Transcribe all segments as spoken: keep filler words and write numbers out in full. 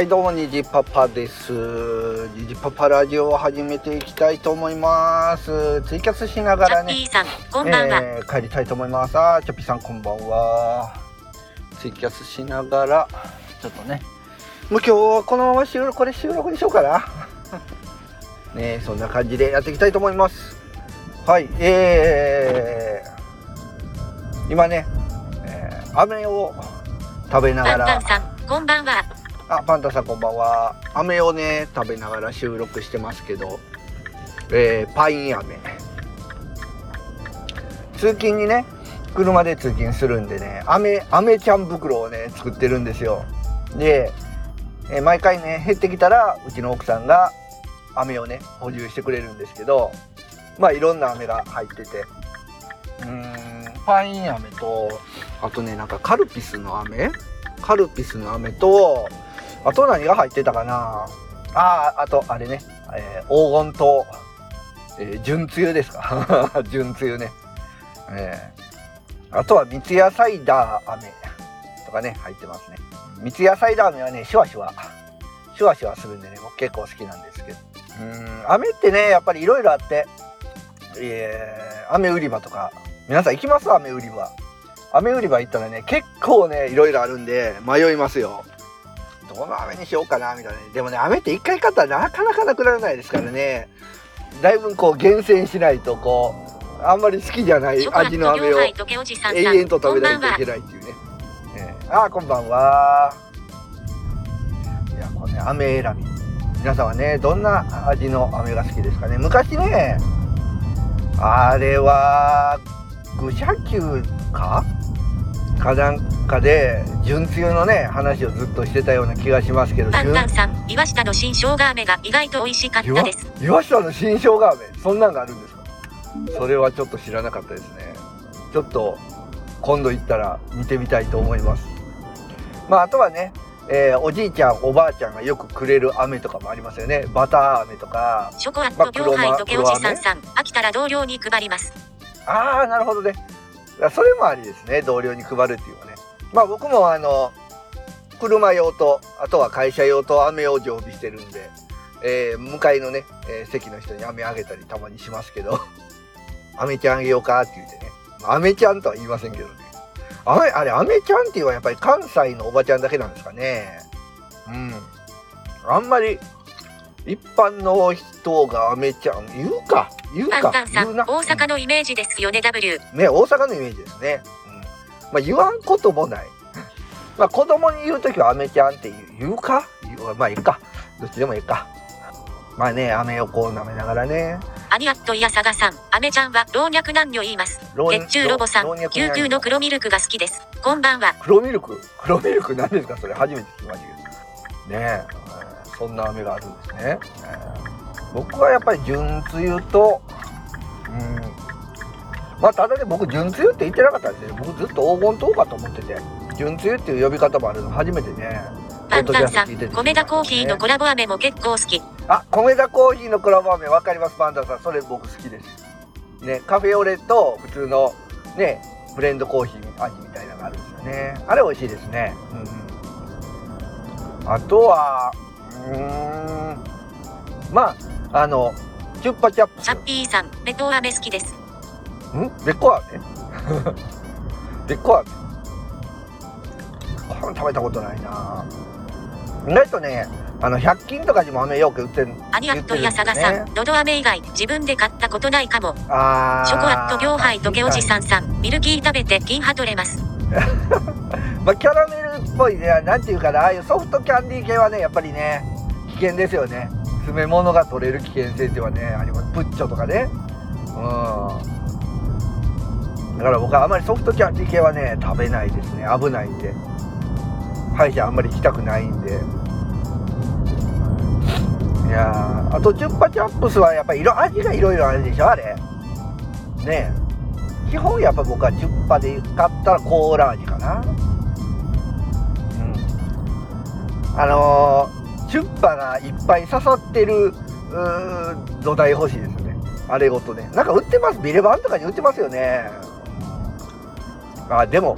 はい、どうもにじパパです。にじパパラジオを始めていきたいと思います。ツイキャスしながらね、チャッピーさんこんばんは、えー、帰りたいと思います。あ、チャッピーさんこんばんは。ツイキャスしながらちょっとね、もう今日はこのまま収録、これ収録にしようかなねえ、そんな感じでやっていきたいと思います。はい、えー、今ね、えー、飴を食べながら、パンタンさんこんばんは。あ、パンタさんこんばんは。飴をね食べながら収録してますけど、えー、パイン飴。通勤にね、車で通勤するんでね、飴飴ちゃん袋をね作ってるんですよ。で、えー、毎回ね減ってきたらうちの奥さんが飴をね補充してくれるんですけど、まあいろんな飴が入ってて、うーん、パイン飴と、あとねなんかカルピスの飴、カルピスの飴と、あと何が入ってたかな。ああ、あとあれね、えー、黄金と、えー、純つゆですか純つゆね、えー、あとは三ツ矢サイダー飴とかね入ってますね。三ツ矢サイダー飴はねシュワシュワシュワシュワするんでね、僕結構好きなんですけど、うーん、飴ってねやっぱりいろいろあって、えー、飴売り場とか皆さん行きます？飴売り場飴売り場行ったらね結構ねいろいろあるんで迷いますよ。どの飴にしようかなみたいな、ね、でもね飴って一回買ったらなかなかなくならないですからね、だいぶこう厳選しないと、こうあんまり好きじゃない味の飴を永遠と食べないといけないっていうね、えー、あーこんばんは。いや、こうね飴選び、皆さんはねどんな味の飴が好きですかね。昔ねあれは愚者級かかなんかで純つゆのね話をずっとしてたような気がしますけど、パンタンさん、岩下の新生姜飴が意外と美味しかったです。岩下の新生姜飴、そんなんがあるんですか？それはちょっと知らなかったですね。ちょっと今度行ったら見てみたいと思います。まああとはね、えー、おじいちゃんおばあちゃんがよくくれる飴とかもありますよね。バター飴とかショコアット業界とけおじさんさん、飽きたら同僚に配ります。あー、なるほどね。それもありですね、同僚に配るっていうのはね。まあ僕もあの車用と、あとは会社用と飴を常備してるんで、えー、向かいのね、えー、席の人に飴あげたりたまにしますけど飴ちゃんあげようかって言ってね、飴ちゃんとは言いませんけどね。飴、あれ飴ちゃんっていうのはやっぱり関西のおばちゃんだけなんですかね。うん、あんまり一般の人が飴ちゃん言うか言うか言うな。大阪のイメージですよね、 W ね、大阪のイメージですね、うん、まあ言わんこともないまあ子供に言うときは飴ちゃんって言うか言う、まあいいか、どっちでもいいか。まあね、飴をこう舐めながらね。アニアットイヤサガさん、飴ちゃんは老若男女言います。月中ロボさん、琉球の黒ミルクが好きです。こんばんは。黒ミルク、黒ミルク何ですかそれ、初めて聞きましたけどねえ、そんな飴があるんですね。僕はやっぱり純つゆと、うん、まあただね僕純つゆって言ってなかったんですよ。僕ずっと黄金糖かと思ってて、純つゆっていう呼び方もあるの初めてね。パンタンさん、コメダコーヒーのコラボ飴も結構好き。あ、コメダコーヒーのコラボ飴わかります、パンタンさん。それ僕好きですね。カフェオレと普通のねブレンドコーヒー味みたいなのがあるんですよね。あれ美味しいですね、うん、あとはうーん、まああのチュッパチャップス。チャッピーさん、べこ飴好きです。ん？べこ飴？べこ飴。これ食べたことないな。意外とね、あの百均とかにも飴よく売ってる。アニアットイヤサガさん、ドド飴以外自分で買ったことないかも。ああ。ショコラット業界とけおじさんさん、ミルキー食べて銀歯取れます。まあ、キャラメルっぽいね、なんていうかな、ああいうソフトキャンディー系はねやっぱりね危険ですよね。詰め物が取れる危険性っていうのはねあります。プッチョとかね、うん、だから僕はあまりソフトキャンディー系はね食べないですね。危ないんで歯医者あんまり行きたくないんで。いや、あとチュッパチャップスはやっぱり色味がいろいろあるでしょあれね。基本やっぱ僕はチュッパで買ったらコーラ味かな。あのー、チュッパがいっぱい刺さってる土台欲しいですね。あれごとね。なんか売ってます。ビレバンとかに売ってますよね。あ、でも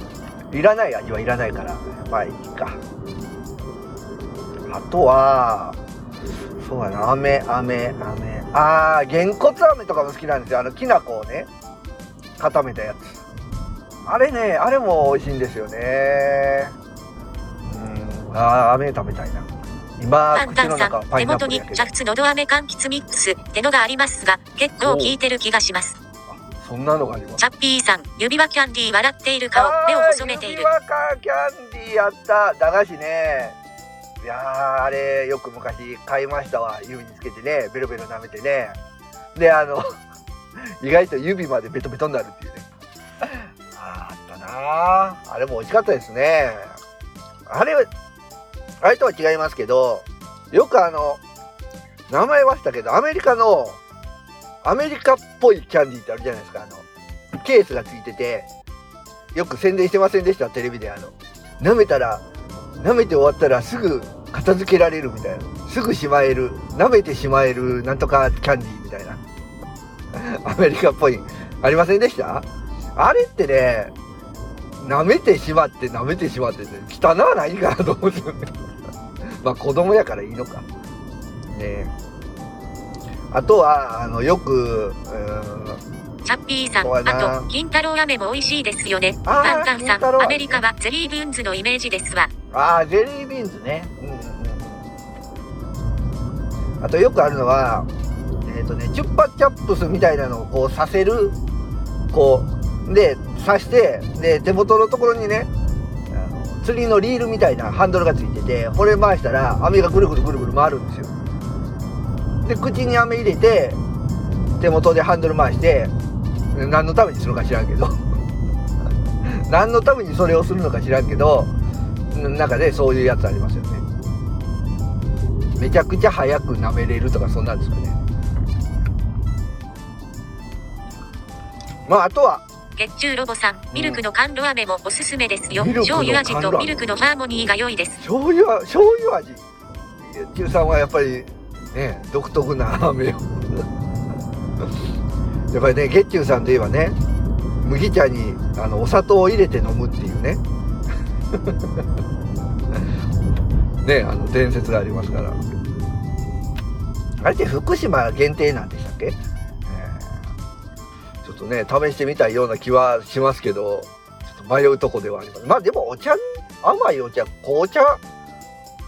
いらない味はいらないから、まあいいか。あとはそうやな、飴飴飴ああげんこつ飴とかも好きなんですよ。あのきな粉をね固めたやつ、あれね、あれも美味しいんですよね。うん、あー、飴食べたいな。今、口の中はパイナップルやけど。手元に煮沸のど飴柑橘ミックスってのがありますが、結構効いてる気がします。あ、そんなのがあります。チャッピーさん、指輪キャンディー笑っている顔、目を細めている。指輪キャンディーやった、駄菓子ね。いやー、あれ、よく昔買いましたわ。指につけてね、ベロベロ舐めてね。で、あの、意外と指までベトベトになるっていうね。ああ、あれも美味しかったですね。あれ、あれとは違いますけど、よくあの、名前はしたけど、アメリカの、アメリカっぽいキャンディーってあるじゃないですか。あの、ケースがついてて、よく宣伝してませんでした、テレビで。あの、舐めたら、舐めて終わったらすぐ片付けられるみたいな。すぐしまえる、舐めてしまえる、なんとかキャンディーみたいな。アメリカっぽい、ありませんでした？あれってね、舐めてしまって舐めてしまって汚はないかなと思ってまあ子供やからいいのかね。あとはあのよくチャッピーさん、あと金太郎飴も美味しいですよね。パンタンさん、アメリカはゼリービーンズのイメージですわ。ああ、ゼリービーンズね、うんうんうん、あとよくあるのはえっ、ー、とねチュッパチャップスみたいなのをこうさせる、こうで刺してで手元のところにねあの釣りのリールみたいなハンドルがついてて、これ回したら飴がぐるぐるぐるぐる回るんですよ。で口に飴入れて手元でハンドル回して、何のためにするのか知らんけど何のためにそれをするのか知らんけど、なんかねそういうやつありますよね。めちゃくちゃ早く舐めれるとかそんなんですかね。まああとは月中ロボさん、ミルクの甘露飴もおすすめですよ。醤油味とミルクのハーモニーが良いです。醤油、醤油味。月中さんはやっぱりね独特な飴をやっぱりね月中さんといえばね麦茶にあのお砂糖を入れて飲むっていうねねあの伝説がありますから。あれって福島限定なんでしたっけ？ちょっとね試してみたいような気はしますけど、ちょっと迷うとこではあります。まあでもお茶、甘いお茶、紅茶、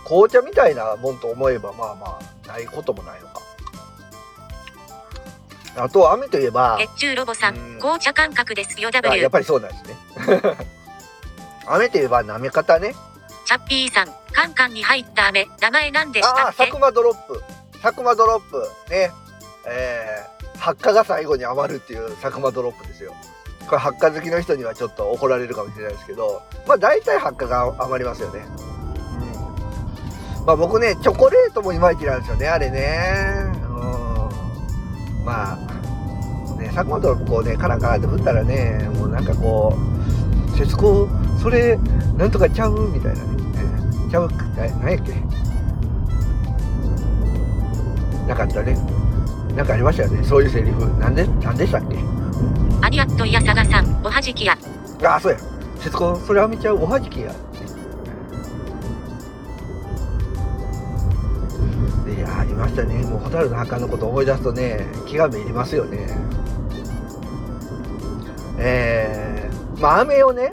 紅茶みたいなもんと思えばまあまあないこともないのか。あと雨といえば月中ロボさん、うん、紅茶感覚ですよ。 W やっぱりそうなんですね雨といえば舐め方ね。チャッピーさん、カンカンに入った飴名前なんでしたっけ？あ、佐久間ドロップ、佐久間ドロップね。えー発火が最後に余るっていう佐久間ドロップですよ。これ発火好きの人にはちょっと怒られるかもしれないですけど、まあ大体発火が余りますよね、うん、まあ僕ねチョコレートもいまいちなんですよねあれね、うん、まあね佐久間ドロップこうねカラカラって振ったらねもうなんかこう節子それなんとかちゃうみたいなね、ちゃうなんやっけなかったね、なんかありましたよね、そういうセリフ。なんで、なんでしたっけ？アニアットイヤサガさん、おはじきや。ああ、そうや。節子、それあみちゃん、おはじきや。いや、ありましたね。もうホタルの墓のこと思い出すとね、気がめいりますよね。えー、まあ、飴をね、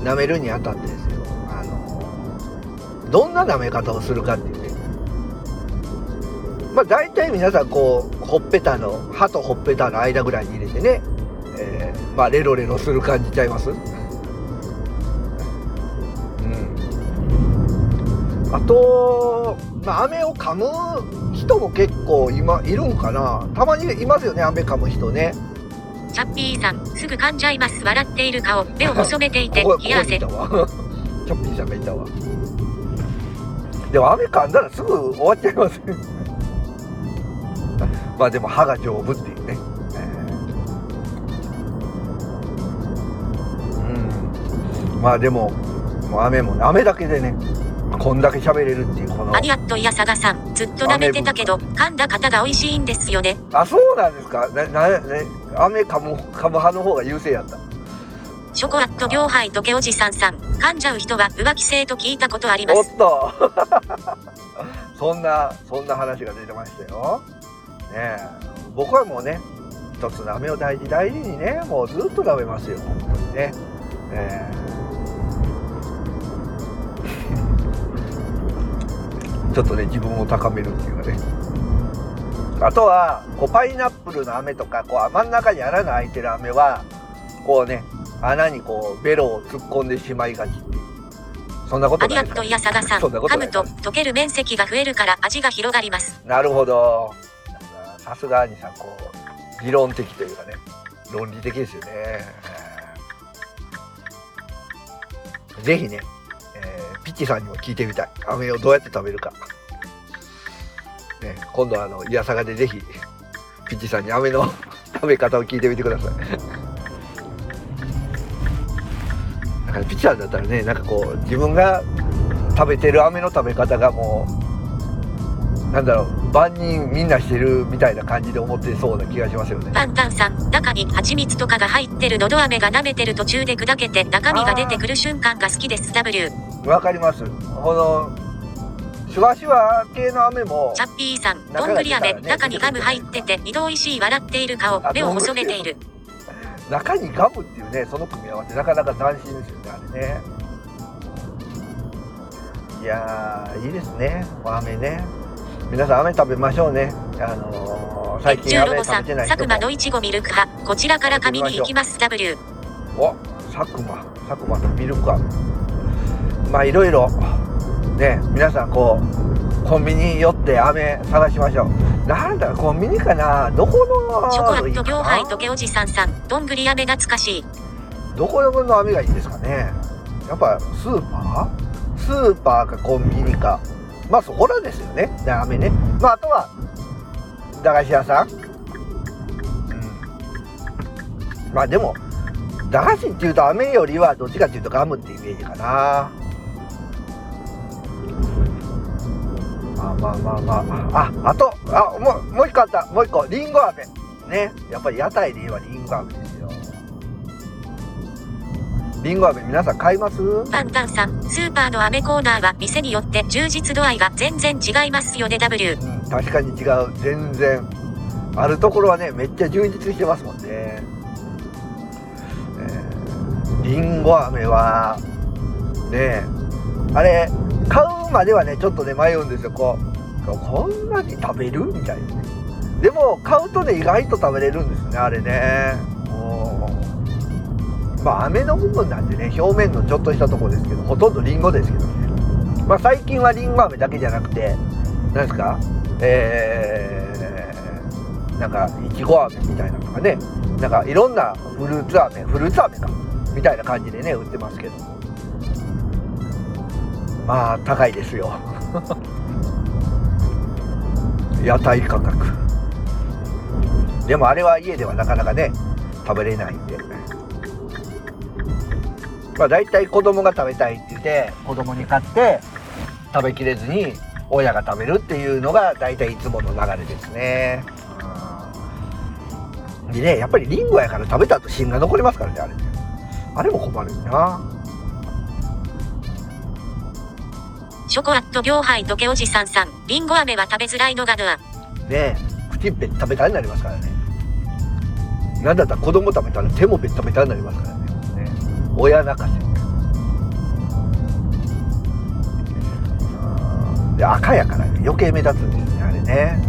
舐めるにあたってですよ。あの、どんな舐め方をするかっていう。まあ大体皆さんこうほっぺたの歯とほっぺたの間ぐらいに入れてね、えー、まあレロレロする感じちゃいます？うん。あとまあ飴を噛む人も結構今いるんかな。たまにいますよね飴噛む人ね。チャッピーさん、すぐ噛んじゃいます。笑っている顔、目を細めていて冷や汗。チャッピーさんがいたわ。でも飴噛んだらすぐ終わっちゃいます。まあでも歯が丈夫っていうね、えー、うん、まあでも飴も飴だけでねこんだけ喋れるっていうこのアニアットイヤサガさん、ずっと舐めてたけど噛んだ方が美味しいんですよね。あ、そうなんですか。ななね飴噛む噛む派の方が優勢やった。ショコラット両杯とけおじさんさん、噛んじゃう人は浮気性と聞いたことあります。おっとそんなそんな話が出てましたよ、ね、僕はもうね一つラメを大事大事にねもうずっと食べますよね、えー、ちょっとね自分を高めるっていうかね。あとはこうパイナップルの飴とかこう真ん中に穴が開いてる飴はこうね穴にこうベロを突っ込んでしまいがち。そんなことない。アディアットイヤサガさん。噛むと溶ける面積が増えるから味が広がります。なるほど。さすがにさこう理論的というかね論理的ですよね。ぜひね、えー、ピッチさんにも聞いてみたい。飴をどうやって食べるか。ね、今度あのイヤサガでぜひピッチさんに飴の食べ方を聞いてみてください。ピッチャーだったらね、なんかこう自分が食べてる飴の食べ方がもうなんだろう万人みんなしてるみたいな感じで思ってそうな気がしますよね。パンタンさん、中に蜂蜜とかが入ってるのど飴が舐めてる途中で砕けて中身が出てくる瞬間が好きです。 W わかります。このシュワシュワ系の飴もチャッピーさん、どんぐり飴、中にガム入ってて二度おいしい笑っている顔、目を細めている。中にガムっていうね、その組み合わせなかなか斬新ですよね、あれね。いやー、いいですね、飴ね。皆さん、飴食べましょうね。あのー、最近飴食べてない人も。佐久間のいちごミルク派、こちらから紙に行きます W。お、佐久間、佐久間のミルク派。まあ、いろいろ、ね、皆さん、こう、コンビニ寄って飴探しましょう。なんだコンビニかな、どこのショコラット業界とけおじさんさん、どんぐり飴懐かしい。どこの飴がいいですかね。やっぱスーパースーパーかコンビニか、まあそこらですよね、飴ね。まああとは駄菓子屋さん、うん、まあでも駄菓子っていうと飴よりはどっちかっていうとガムっていうイメージかな。まあまあまあまあ、あ、あと、あ、もう、もう一個あった、もう一個、リンゴ飴。ね、やっぱり屋台で言えばリンゴ飴ですよ。リンゴ飴皆さん買います？パンタンさん、スーパーの飴コーナーは店によって充実度合いが全然違いますよね W。うん、確かに違う、全然。あるところはね、めっちゃ充実してますもんね。えー、リンゴ飴は、ね、あれ、買うまではねちょっとね迷うんですよ。こうこんなに食べるみたいな、ね、でも買うとね意外と食べれるんですね、あれね。おまあ飴の部分なんでね表面のちょっとしたところですけどほとんどリンゴですけどね。まあ最近はリンゴ飴だけじゃなくて何ですかえー、なんかいちご飴みたいなのとかね、なんかいろんなフルーツ飴フルーツ飴かみたいな感じでね売ってますけど。まあ高いですよ屋台価格でもあれは家ではなかなかね食べれないんで、まあだいたい子供が食べたいって言って子供に買って食べきれずに親が食べるっていうのがだいたいいつもの流れですね。でねやっぱりリンゴやから食べた後芯が残りますからね、あれね、あれも困るな。ショコラット業杯とけおじさんさん、リンゴ飴は食べづらいのがドア。ねえ、口べったべたになりますからね。なんだったら子供食べたら手もべったべたになりますからね。ね親泣かせ。で赤やからね、余計目立つんですね、あれね。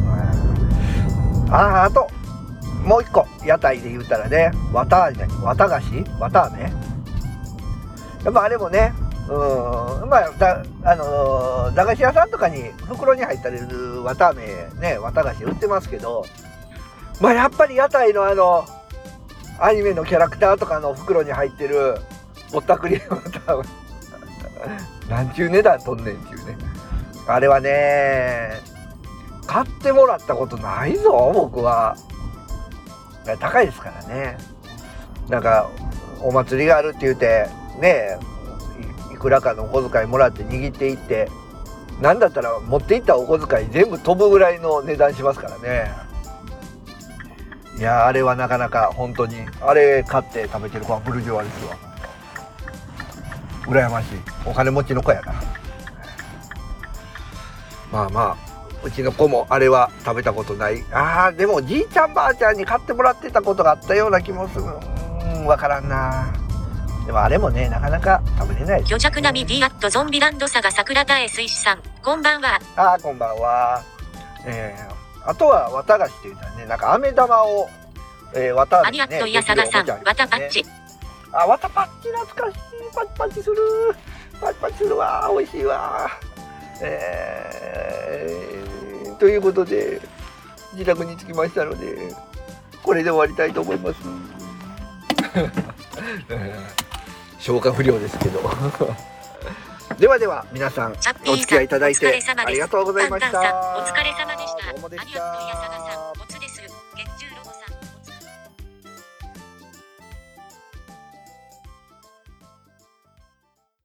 ああ、あと、もう一個、屋台で言うたらね、綿、綿菓子綿飴、ね、やっぱあれもね、うん、まあだあのー、駄菓子屋さんとかに袋に入ったりする綿飴ね綿菓子売ってますけど、まあやっぱり屋台のあのアニメのキャラクターとかの袋に入ってるぼったくりの綿飴なんちゅう値段とんねんっていうね、あれはね買ってもらったことないぞ僕は。高いですからね。なんかお祭りがあるって言ってねえいくらかのお小遣いもらって握っていってなんだったら持っていったお小遣い全部飛ぶぐらいの値段しますからね。いやあれはなかなか本当にあれ買って食べてる子はブルジョワですわ。羨ましい、お金持ちの子やな。まあまあうちの子もあれは食べたことない、あーでもじいちゃんばあちゃんに買ってもらってたことがあったような気もする。うーん、わからんな。でもあれもね、なかなか食べれない。虚弱なミディアットゾンビランドサガ桜田絵水師さん、こんばんは。あー、こんばんは。えー、あとは綿菓子っていうのはね、なんか飴玉を、えー、綿でね、アニアットイヤサガさん、綿パッチ。あ、綿パッチ懐かしい。パッパチする、パッパチするわ、美味しいわ。えー、ということで自宅に着きましたので、これで終わりたいと思います。消化不良ですけど。ではでは皆さんお付き合いいただいてありがとうございました。お疲れ様でした。